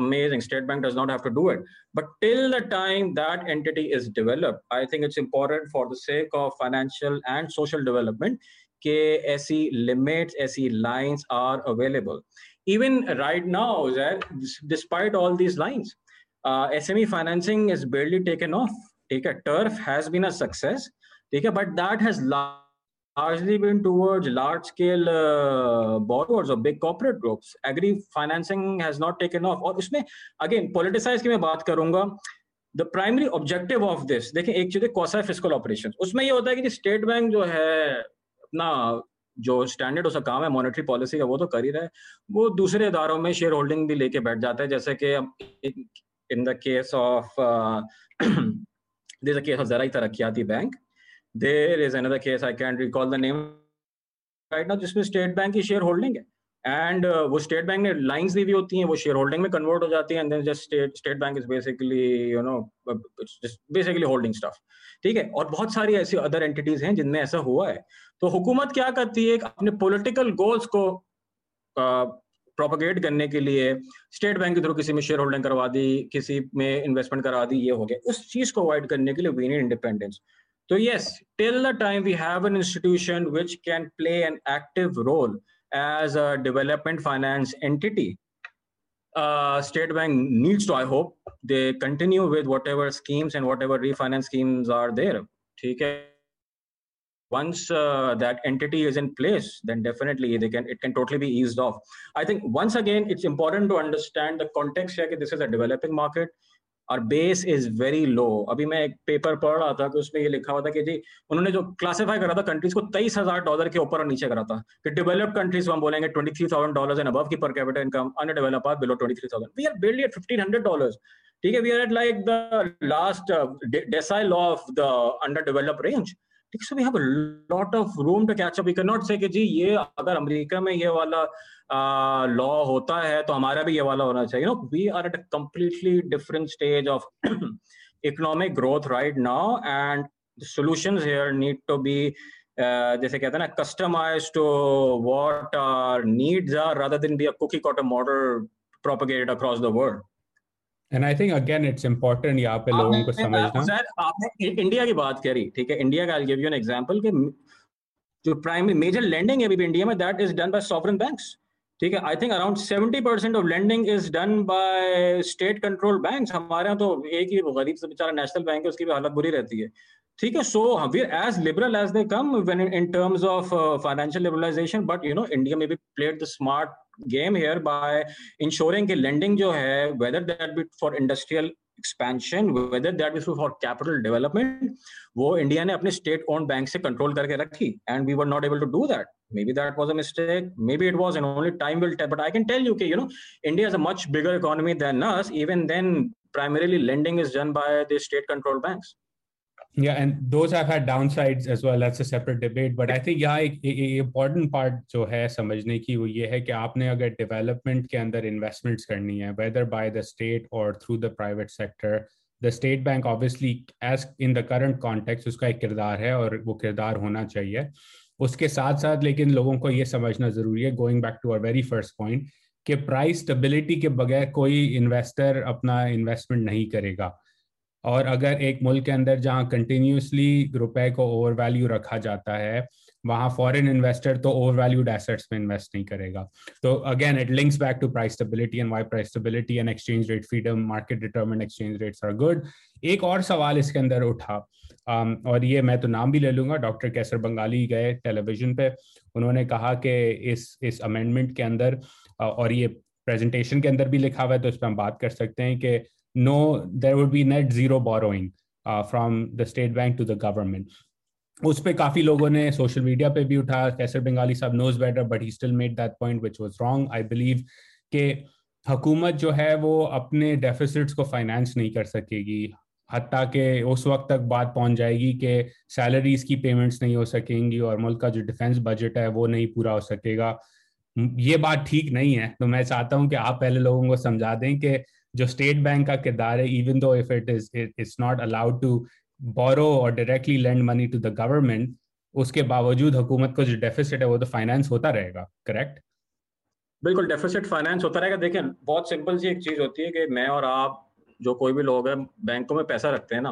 Amazing, State Bank does not have to do it, but till the time that entity is developed, I think it's important for the sake of financial and social development ke aisi limits, aisi lines are available. Even right now, despite all these lines, SME financing is barely taken off. TERF has been a success, but that has largely been towards large-scale borrowers or big corporate groups. Agri financing has not taken off. और उसमें again politicized की मैं बात करूँगा. The primary objective of this, देखें एक चीज़ है quasi fiscal operations. उसमें ये होता है कि State Bank जो है अपना जो स्टैंडर्ड उसका काम है मॉनेटरी पॉलिसी का वो तो कर ही रहा है, वो दूसरे इदारों में शेयर होल्डिंग भी लेके बैठ जाता है, जैसे कि in the case of there's a case of Zarai Tarakiyati Bank, there is another case, I can't recall the name right now, जिसमें State Bank की शेयर होल्डिंग है and वो State Bank ने lines दी हुई होती हैं, वो शेयर होल्डिंग में कन्वर्ट हो जाती है and then just State Bank is basically, you know, it's just basically holding stuff, ठीक है. और बहुत सारी ऐसी other entities हैं जिनमें ऐसा हुआ है. तो हुकूमत क्या करती है, अपने political goals को प्रोपगेट करने के लिए स्टेट बैंक के थ्रू किसी में शेयर होल्डिंग करवा दी, किसी में इन्वेस्टमेंट करा दी, ये हो गया. उस चीज को अवॉइड करने के लिए वी नीड इंडिपेंडेंस. तो yes, till the time we have an institution which can play an active role as a development finance entity, state bank needs to, I hope they continue with whatever schemes and whatever refinance schemes are there, ठीक है. Once that entity is in place, then definitely it can totally be eased off. I think once again it's important to understand the context here. This is a developing market. Our base is very low. अभी मैं एक paper पढ़ रहा था कि उसमें ये लिखा हुआ था कि जी उन्होंने जो classify करा था countries को $23,000 के ऊपर और नीचे करा था कि developed countries हम बोलेंगे $23,000 and above की per capita income, undeveloped are below $23,000. We are barely at $1,500. ठीक है, we are at like the last decile of the underdeveloped range. ठीक है, so we have a lot of room to catch up. We cannot say कि जी ये अगर America में ये वाला law होता है तो हमारा भी ये वाला होना चाहिए. You know, we are at a completely different stage of economic growth right now, and the solutions here need to be, जैसे कहते हैं ना, customized to what our needs are, rather than be a cookie cutter model propagated across the world. And I think again it's important यहाँ पे लोगों को समझना. Sir आपने इंडिया की बात करी, ठीक है, इंडिया का I'll give you an example कि जो प्राइमरी मेजर लेंडिंग है अभी भी इंडिया में, that is done by sovereign banks, ठीक है. I think around 70% of lending is done by state controlled banks. हमारे यहाँ तो एक ही गरीब से बेचारा नेशनल बैंक है, उसकी भी हालत बुरी रहती है, ठीक है. So we're as liberal as they come when in terms of financial liberalization, but you know India maybe played the smart game here by ensuring that lending jo hai, whether that be for industrial expansion, whether that be for capital development, wo India ne apne state owned bank se control karke rakhi, and we were not able to do that. Maybe that was a mistake, maybe it was, and only time will tell. But I can tell you okay, you know, India is a much bigger economy than us. Even then primarily lending is done by the state controlled banks. Yeah, and those have had downsides as well. That's a separate debate. But I think यहाँ एक important part जो है समझने की वो ये है कि आपने अगर development के अंदर investments करनी है, whether by the state or through the private sector, the State Bank obviously as in the current context उसका एक किरदार है और वो किरदार होना चाहिए. उसके साथ साथ लेकिन लोगों को ये समझना जरूरी है, going back to our very first point, कि प्राइस स्टेबिलिटी के बगैर कोई इन्वेस्टर अपना इन्वेस्टमेंट नहीं करेगा। और अगर एक मुल्क के अंदर जहाँ कंटिन्यूसली रुपए को ओवर वैल्यू रखा जाता है, वहाँ फॉरेन इन्वेस्टर तो ओवर वैल्यूड एसेट्स में इन्वेस्ट नहीं करेगा। तो again it links back to price stability and why price stability and exchange rate freedom, market determined exchange rates are good. एक और सवाल इसके अंदर उठा और ये मैं तो नाम भी ले लूंगा, डॉक्टर कैसर बंगाली गए टेलीविजन पे, उन्होंने कहा कि इस अमेंडमेंट के अंदर और ये प्रेजेंटेशन के अंदर भी लिखा हुआ है, तो इस पर हम बात कर सकते हैं कि no, there would be net zero borrowing from the state bank to the government. उस पर काफी लोगों ने सोशल मीडिया पे भी उठा, कैसर बंगाली साहब knows better but he still made that point which was wrong. I believe के हुकूमत जो है वो अपने डेफिसिट्स को फाइनेंस नहीं कर सकेगी, हत्ता के उस वक्त तक बात पहुंच जाएगी कि सैलरीज की पेमेंट्स नहीं हो सकेंगी और मुल्क का जो डिफेंस बजट है वो नहीं पूरा हो सकेगा। ये बात ठीक नहीं है। तो मैं चाहता हूँ कि आप पहले लोगों को समझा दें कि जो स्टेट बैंक का किरदार है, even though if it's not allowed to borrow और directly lend money to the government, उसके बावजूद हुकूमत को जो डेफिसिट है वो तो फाइनेंस होता रहेगा। करेक्ट, बिल्कुल, डेफिसिट फाइनेंस होता रहेगा। देखें, बहुत सिंपल सी एक चीज होती है कि मैं और आप जो कोई भी लोग हैं बैंकों में पैसा रखते हैं ना,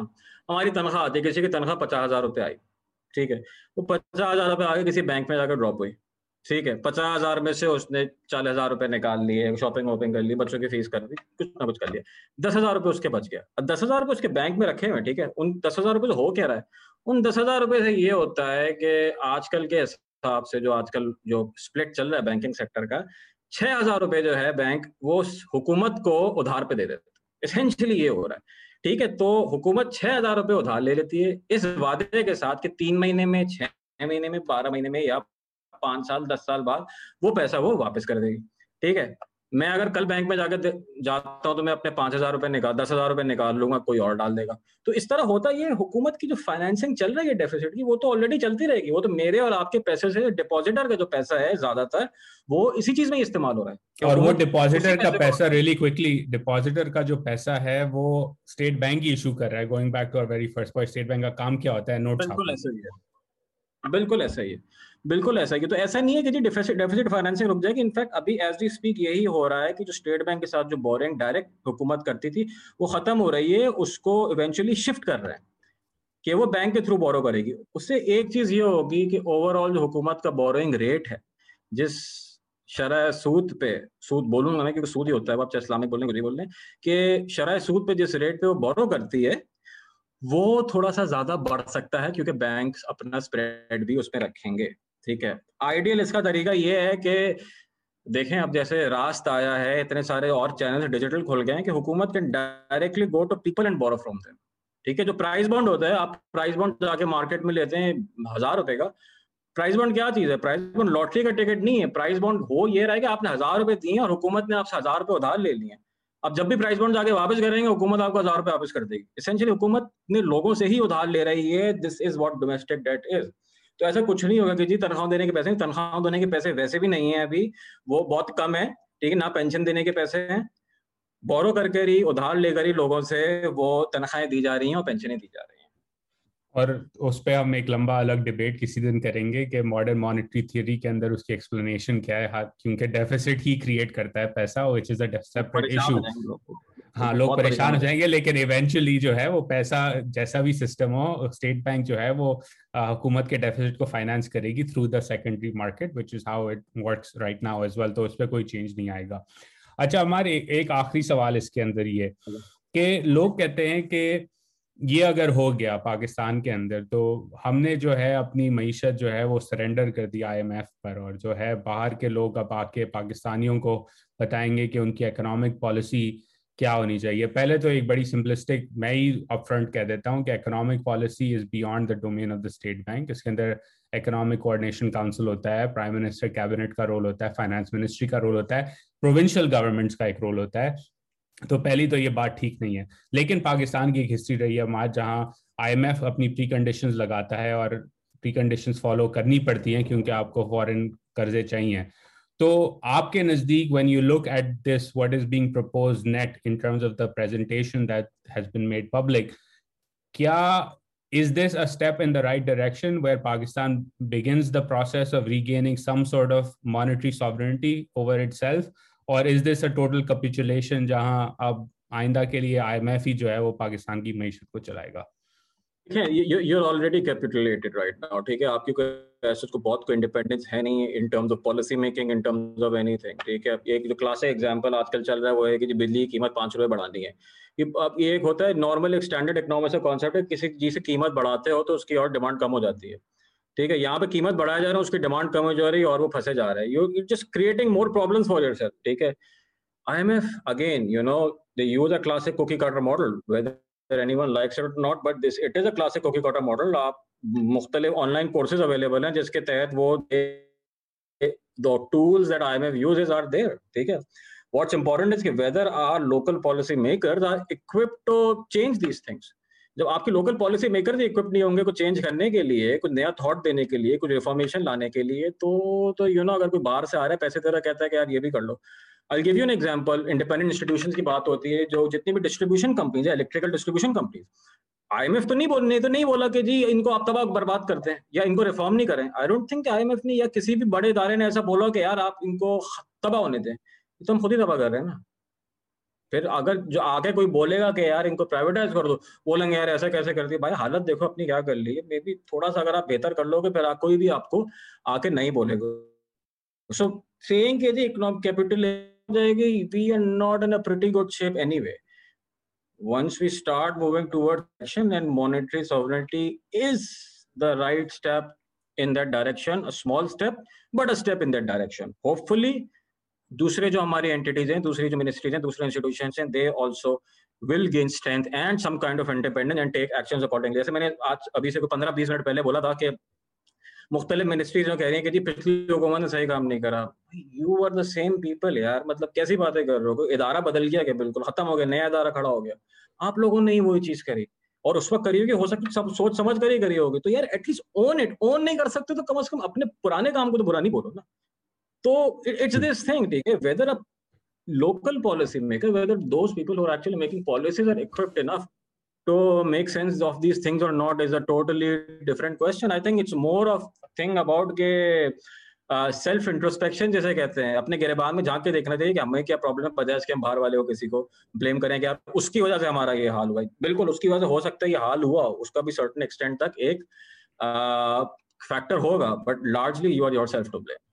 हमारी तनख्वाह आती है, किसी की तनख्वाह 50,000 रुपये आई, ठीक है, वो 50,000 रुपये आगे किसी बैंक में जाकर ड्रॉप हुई, ठीक है, 50,000 में से उसने 40,000 रुपये निकाल लिए, शॉपिंग वॉपिंग कर ली, बच्चों की फीस कर दी, कुछ ना कुछ कर लिया, 10,000 रुपये उसके बच गया। अब 10,000 रुपये उसके बैंक में रखे हुए, ठीक है, उन 10,000 रुपये हो क्या रहा है? उन 10,000 रुपये से ये होता है कि आजकल के हिसाब से जो आजकल जो स्प्लिट चल रहा है बैंकिंग सेक्टर का, 6,000 रुपये जो है बैंक वो हुकूमत को उधार पे दे देता, एसेंशियली ये हो रहा है, ठीक है। तो हुकूमत 6,000 रुपये उधार ले लेती है इस वादे के साथ कि 3 महीने में, 6 महीने में, 12 महीने में या 5 साल 10 साल बाद वो पैसा वो वापस कर देगी, ठीक है। मैं अगर कल बैंक में जाकर जाता हूँ तो मैं अपने 5,000 रुपये निकाल, 10,000 रुपये निकाल लूंगा, कोई और डाल देगा। तो इस तरह होता ये हुकूमत की जो फाइनेंसिंग चल रही है डेफिसिट की, वो तो ऑलरेडी चलती रहेगी, वो तो मेरे और आपके पैसे से, डिपॉजिटर का जो पैसा है ज्यादातर वो इसी चीज में इस्तेमाल हो रहा है। और वो डिपॉजिटर का पैसा रियली क्विकली, डिपॉजिटर का जो पैसा है वो स्टेट बैंक ही इशू कर रहा है। Going back to our very first point, state bank का काम क्या होता है? नोट। बिल्कुल ऐसा ही है। तो ऐसा नहीं है कि जी डेफिसिट फाइनेंसिंग रुक जाएगी। इनफैक्ट अभी एज वी स्पीक यही हो रहा है कि जो स्टेट बैंक के साथ जो बोरिंग डायरेक्ट हुकूमत करती थी वो खत्म हो रही है, उसको इवेंचुअली शिफ्ट कर रहे हैं कि वो बैंक के थ्रू बोरो करेगी। उससे एक चीज ये होगी कि ओवरऑल जो हुकूमत का बोरिंग रेट है, जिस शरह सूद पे, सूद बोलूंगा मैं क्योंकि सूद ही होता है, आप चाहे इस्लामिक बोलें कुछ बोलें, कि शरह सूद पे जिस रेट पे वो बोरो करती है वो थोड़ा सा ज्यादा बढ़ सकता है, क्योंकि बैंक अपना स्प्रेड भी उसमें रखेंगे, ठीक है। आइडियल इसका तरीका ये है कि देखें, अब जैसे रास्त आया है, इतने सारे और चैनल डिजिटल खुल गए हैं कि हुकूमत can directly go to people and borrow from them, ठीक है। जो प्राइस बॉन्ड होता है, आप प्राइस बॉन्ड जाके मार्केट में लेते हैं 1,000 रुपए का, प्राइस बॉन्ड क्या चीज है? प्राइस बॉन्ड लॉटरी का टिकट नहीं है। प्राइस बॉन्ड हो ये रहा है कि आपने 1,000 रुपए दिए और हुकूमत ने आपसे 1,000 रुपये उधार ले लिए। अब जब भी प्राइस बॉन्ड जाके वापस करेंगे, हुकूमत आपको 1,000 रुपये वापस कर देगी। एसेंशियली हुकूमत ने लोगों से ही उधार ले रही है। This is what domestic debt is. तो ऐसा कुछ नहीं होगा कि जी तनख्वाह देने के पैसे, तनख्वाह देने के पैसे वैसे भी नहीं है अभी, वो बहुत कम है, ठीक है ना, पेंशन देने के पैसे हैं, बोरो करके ही, उधार लेकर ही लोगों से वो तनख्वाहें दी जा रही हैं और पेंशनें दी जा रही हैं। और उस पर हम एक लंबा अलग डिबेट किसी दिन करेंगे कि मॉडर्न मॉनेटरी थियरी के अंदर उसकी एक्सप्लेनेशन क्या है, क्योंकि डेफिसिट ही क्रिएट करता है पैसा, which is a separate issue. हाँ, लोग परेशान हो जाएंगे, लेकिन इवेंचुअली जो है वो पैसा, जैसा भी सिस्टम हो, स्टेट बैंक जो है वो हुकूमत के डेफिसिट को फाइनेंस करेगी through the secondary market, which is how it works right now as well. तो उस पर कोई चेंज नहीं आएगा। अच्छा, हमारे एक आखिरी सवाल इसके अंदर ये कि लोग कहते हैं कि ये अगर हो गया पाकिस्तान के अंदर तो हमने जो है अपनी मईशत जो है वो सरेंडर कर दी IMF पर, और जो है बाहर के लोग अब आके पाकिस्तानियों को बताएंगे कि उनकी इकोनॉमिक पॉलिसी क्या होनी चाहिए। पहले तो एक बड़ी सिंपलिस्टिक, मैं ही अपफ्रंट कह देता हूँ कि economic policy is beyond the domain of the state bank. इसके अंदर इकोनॉमिक कोऑर्डिनेशन काउंसिल होता है, प्राइम मिनिस्टर कैबिनेट का रोल होता है, फाइनेंस मिनिस्ट्री का रोल होता है, प्रोविंशियल गवर्नमेंट्स का एक रोल होता है। तो पहली तो ये बात ठीक नहीं है। लेकिन पाकिस्तान की एक हिस्ट्री रही है आज जहाँ IMF अपनी प्री कंडीशंस लगाता है और प्री कंडीशंस फॉलो करनी पड़ती हैं क्योंकि आपको फॉरेन कर्जे चाहिए। तो आपके नज़दीक when you look at this what is being proposed net in terms of the presentation that has been made public, क्या Is this a step in the right direction where Pakistan begins the process of regaining some sort of monetary sovereignty over itself? Or is this a total capitulation jahan ab आइंदा के लिए IMF ही जो है वो पाकिस्तान की मैशत को चलाएगा? You're already capitulated right now, ठीक है? आपकी कोई ऐसा को बहुत कोई इंडिपेंडेंस है नहीं in terms of policy making, in terms of anything, ठीक है? एक जो क्लासिक एग्जांपल आजकल चल रहा है वो है कि जो बिजली की कीमत ₹5 बढ़ानी है। अब ये एक होता है नॉर्मल एक स्टैंडर्ड इकोनॉमिक्स का कांसेप्ट है, किसी चीज की कीमत बढ़ाते हो तो उसकी और डिमांड कम हो जाती है, ठीक है? यहाँ पे कीमत बढ़ाया जा रहा है, उसकी डिमांड कम हो जा रही है और वो फंसे जा रहा है। You just creating more problems for yourself, ठीक है? IMF, again, you know, they use a classic cookie cutter model, whether anyone likes it or not, but this, it is a classic cookie cutter model. There are online courses available, the tools that IMF uses are there. What's important is whether our local policy makers are equipped to change these things. जब आपके local policy maker भी equipped नहीं होंगे कुछ change करने के लिए, कुछ नया थॉट देने के लिए, कुछ रिफॉर्मेशन लाने के लिए, तो यू नो अगर कोई बाहर से आ रहा है पैसे दे रहा कहता है कि यार ये भी कर लो। I'll give you an example. Independent institutions की बात होती है, जो जितनी भी डिस्ट्रीब्यूशन कंपनीज है, इलेक्ट्रिकल डिस्ट्रीब्यूशन कंपनीज, IMF तो नहीं बोला कि जी इनको आप तबाह बर्बाद करते हैं या इनको रिफॉर्म नहीं करें। आई डोंट थिंक IMF ने या किसी भी बड़े इदारे ने ऐसा बोला कि यार आप इनको तबाह होने दें, तो हम खुद ही तबाह कर रहे हैं ना। फिर अगर जो आगे कोई बोलेगा कि यार इनको प्राइवेटाइज कर दो, बोलेंगे यार ऐसा कैसे कर दिया। भाई हालत देखो अपनी क्या कर ली है, मे बी थोड़ा सा अगर आप बेहतर कर लोगे फिर कोई भी आपको आके नहीं बोलेगा। सो सेइंग कि जी इकोनॉमिक कैपिटल हो जाएगी, we are not in a pretty good shape anyway. Once we start moving towards action and monetary sovereignty is the right step in that direction, a small step but a step in that direction. Hopefully दूसरे जो हमारी entities हैं, दूसरी जो ministries हैं, दूसरे institutions हैं, they also will gain strength and some kind of independence and take actions accordingly. जैसे मैंने आज अभी से 15-20 मिनट पहले बोला था कि मुख्तलिफ मिनिस्ट्रीज जो कह रही हैं कि जी पिछली हुकूमत ने सही काम नहीं करा। You are the same people यार, मतलब कैसी बातें कर रहे हो? इदारा बदल गया क्या? बिल्कुल खत्म हो गया, नया इदारा खड़ा हो गया। आप लोगों ने ही वही चीज करी और उस वक्त करी होगी, हो सकता सब सोच समझ कर ही करी होगी। तो यार एटलीस्ट ओन इट। ओन नहीं कर सकते तो कम से कम अपने पुराने काम को तो बुरा नहीं बोलो ना। तो इट्स दिस थिंग, ठीक है? Whether a local policy maker, whether those people who are actually making policies are equipped enough to make sense of these things और not is a totally different question. I think it's more of thing about के self introspection जिसे कहते हैं। अपने गिरेबान में झांक के देखना चाहिए कि हमें क्या प्रॉब्लम है, बजाय इसके हम बाहर वाले को किसी को ब्लेम करें कि आप उसकी वजह से हमारा ये हाल हुआ है। बिल्कुल उसकी वजह से हो सकता है ये हाल हुआ, उसका भी सर्टेन एक्सटेंट तक एक फैक्टर होगा, but largely you are yourself to blame.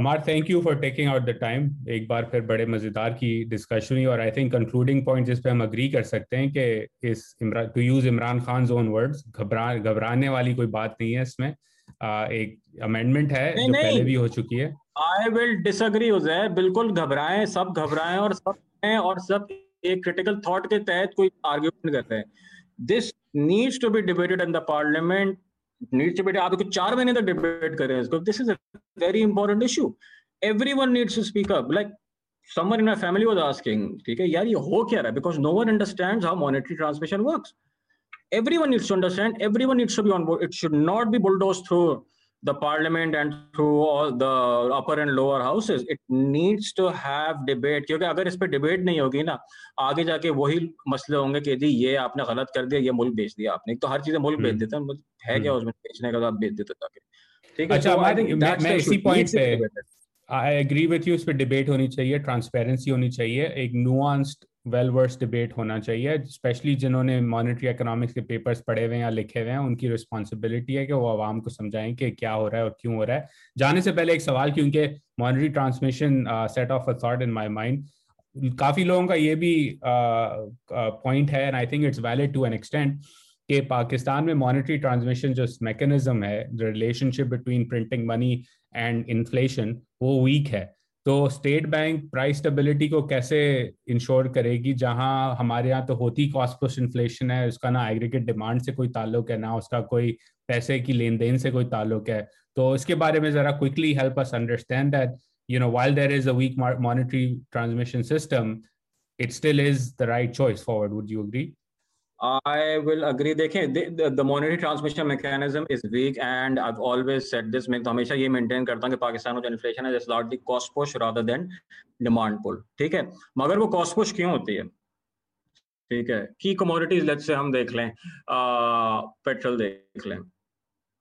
Amar, thank you for taking out the time. एक बार फिर बड़े मज़ेदार की डिस्कशन हुई और आई थिंक कंक्लूडिंग पॉइंट जिस पे हम अग्री कर सकते हैं कि इस to use Imran Khan zone words, घबराने वाली कोई बात नहीं है इसमें। एक अमेंडमेंट है जो पहले भी हो चुकी है। I will disagree. बिल्कुल घबराएं, सब घबराएं और सब एक क्रिटिकल थॉट के तहत कोई आर्ग्यूमेंट करते हैं। This needs to be debated in the parliament. आप 4 महीने तक डिबेट कर रहे हैं इसको। This is a very important issue. Everyone needs to speak up. Like someone in my family was asking, ठीक है यार ये हो क्या रहा है? Because no one understands how monetary transmission works. Everyone needs to understand, everyone needs to be on board. It should not be bulldoze through the parliament and through all the upper and lower houses. It needs to have debate, क्योंकि अगर इस पर debate नहीं होगी ना, आगे जाके वही मसले होंगे कि जी ये आपने गलत कर दिया, ये मुल्क बेच दिया आपने। तो हर चीजें मुल्क बेच देता है क्या उसमें बेचने का? आप बेच देते जाके, ठीक है? अच्छा, मैं इसी पॉइंट पे आई एग्री विथ यू। इस पर डिबेट होनी चाहिए, ट्रांसपेरेंसी होनी चाहिए, एक नुआंस्ड वेल वर्स डिबेट होना चाहिए। स्पेशली जिन्होंने मॉनेटरी इकोनॉमिक्स के पेपर्स पढ़े हुए हैं या लिखे हुए हैं, उनकी रिस्पॉन्सिबिलिटी है कि वो आवाम को समझाएं कि क्या हो रहा है और क्यों हो रहा है। जाने से पहले एक सवाल, क्योंकि monetary transmission set off a thought in my mind, काफ़ी लोगों का ये भी पॉइंट है and I think it's valid to an extent कि पाकिस्तान में मॉनेटरी ट्रांसमिशन जो मैकेनिज्म है, relationship between printing money and inflation, वो वीक है। तो स्टेट बैंक प्राइस स्टेबिलिटी को कैसे इंश्योर करेगी, जहां हमारे यहाँ तो होती कॉस्ट प्लस इन्फ्लेशन है, उसका ना एग्रीगेट डिमांड से कोई ताल्लुक है, ना उसका कोई पैसे की लेन देन से कोई ताल्लुक है। तो इसके बारे में जरा quickly help us understand that, you know, while there is a weak monetary transmission system, it still is the right choice forward. Would you agree? I will agree. देखें, the monetary transmission mechanism is weak and I've always said this. मैं तो हमेशा ये maintain करता हूँ कि पाकिस्तान में जो इन्फ्लेशन है, it's largely cost push rather than demand pull, ठीक है? मगर वो cost push क्यों होती है? ठीक है। की कमोडिटीज लेट्स से हम देख लें, पेट्रोल देख लें,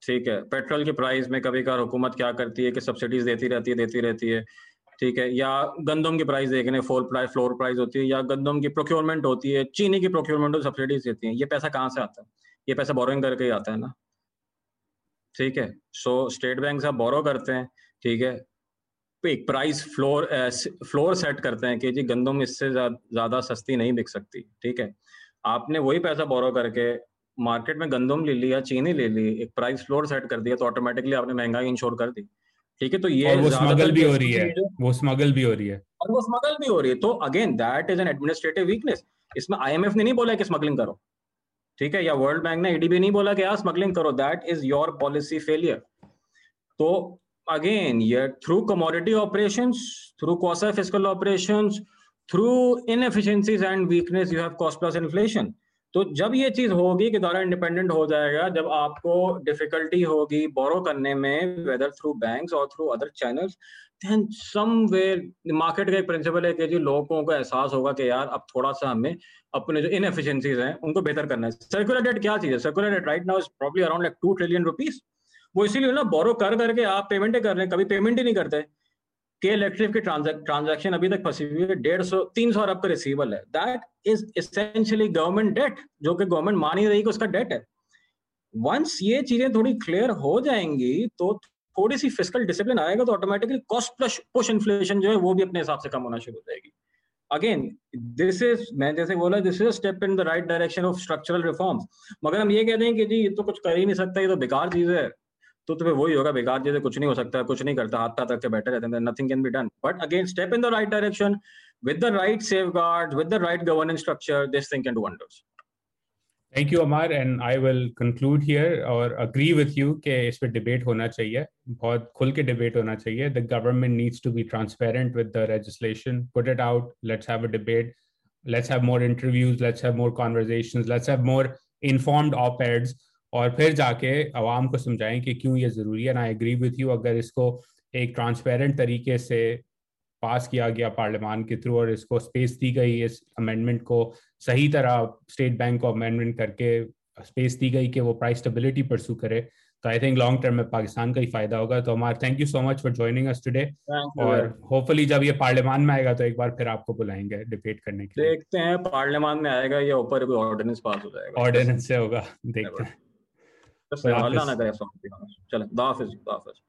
ठीक है। पेट्रोल की प्राइस में कभी कभार हुकूमत क्या करती है कि सब्सिडीज देती रहती है, ठीक है। या गंदम की प्राइस देख लें, फ्लोर प्राइस होती है, या गंदम की प्रोक्योरमेंट होती है, चीनी की प्रोक्योरमेंट को सब्सिडीज देती है। ये पैसा कहाँ से आता है? ये पैसा बोरोइंग करके ही आता है ना, ठीक है। सो स्टेट बैंक से बोरो करते हैं, ठीक है। एक प्राइस फ्लोर सेट करते हैं कि जी गंदम इससे ज़्यादा सस्ती नहीं बिक सकती, ठीक है। आपने वही पैसा बोरो करके मार्केट में गंदम ले लिया, चीनी ले ली, एक प्राइस फ्लोर सेट कर दिया, तो ऑटोमेटिकली आपने महंगाई इंश्योर कर दी, ठीक है। तो ये वो स्मगल भी हो रही है। तो again that is an administrative weakness. इसमें आईएमएफ ने नहीं बोला कि स्मगलिंग करो, ठीक है, या वर्ल्ड बैंक ने, एडीबी नहीं बोला कि यार स्मगलिंग करो, that is your policy failure. तो अगेन ये through commodity operations, through quasi fiscal operations, through inefficiencies and weakness you have cost plus inflation. तो जब ये चीज होगी कि डॉलर इंडिपेंडेंट हो जाएगा, जब आपको डिफिकल्टी होगी बोरो करने में, वेदर थ्रू बैंक्स और through other channels, then somewhere market का एक प्रिंसिपल है कि जी लोगों को एहसास होगा कि यार अब थोड़ा सा हमें अपने जो इनएफिशिएंसीज हैं उनको बेहतर करना है। सर्कुलर डेट क्या चीज है? Circular debt right now is probably around like 2 trillion rupees. वो इसीलिए ना बोरो कर करके आप पेमेंट ही कर रहे हैं, कभी पेमेंट ही नहीं करते। के इलेक्ट्रिक की ट्रांजैक्शन अभी तक फंसी हुई है, 300 अरब का रिसीवल है। That is essentially government debt, जो कि गवर्नमेंट मान ही रही कि उसका डेट है। वंस ये चीजें थोड़ी क्लियर हो जाएंगी तो थोड़ी सी फिस्कल डिसिप्लिन आएगा, तो automatically cost plus push inflation जो है वो भी अपने हिसाब से कम होना शुरू हो जाएगी। अगेन दिस इज, मैं जैसे बोला, this is a step in the right direction of structural reforms. मगर हम ये कहते हैं कि जी ये तो कुछ कर ही नहीं सकता, ये तो बेकार चीज है, तो तुम्हें वही होगा बेकार, जैसे कुछ नहीं हो सकता, कुछ नहीं करता, हाथ पाथ रख के बैठे रहते हैं, nothing can be done. But again step in the right direction with the right safeguards, with the right governance structure, this thing can do wonders. Thank you Amar, and I will conclude here और agree with you कि इस पर debate होना चाहिए, बहुत खुल के debate होना चाहिए। The government needs to be transparent with the legislation, put it out, let's have a debate, let's have more interviews, let's have more conversations, let's have more informed op-eds, और फिर जाके आवाम को समझाएं कि क्यों ये ज़रूरी है। ना आई एग्री विथ यू, अगर इसको एक ट्रांसपेरेंट तरीके से पास किया गया पार्लियामान के थ्रू और इसको स्पेस दी गई, इस अमेंडमेंट को सही तरह स्टेट बैंक को अमेंडमेंट करके स्पेस दी गई कि वो प्राइस स्टेबिलिटी परसू करे, तो आई थिंक लॉन्ग टर्म में पाकिस्तान का ही फायदा होगा। तो हमारा thank you so much for joining us today, और होपफुली जब ये पार्लियामान में आएगा तो एक बार फिर आपको बुलाएंगे डिबेट करने के लिए। देखते हैं पार्लियामान में आएगा या ऊपर कोई ऑर्डिनेंस पास हो जाएगा, ऑर्डिनेंस से होगा, देखते हैं। चलो दाफिज।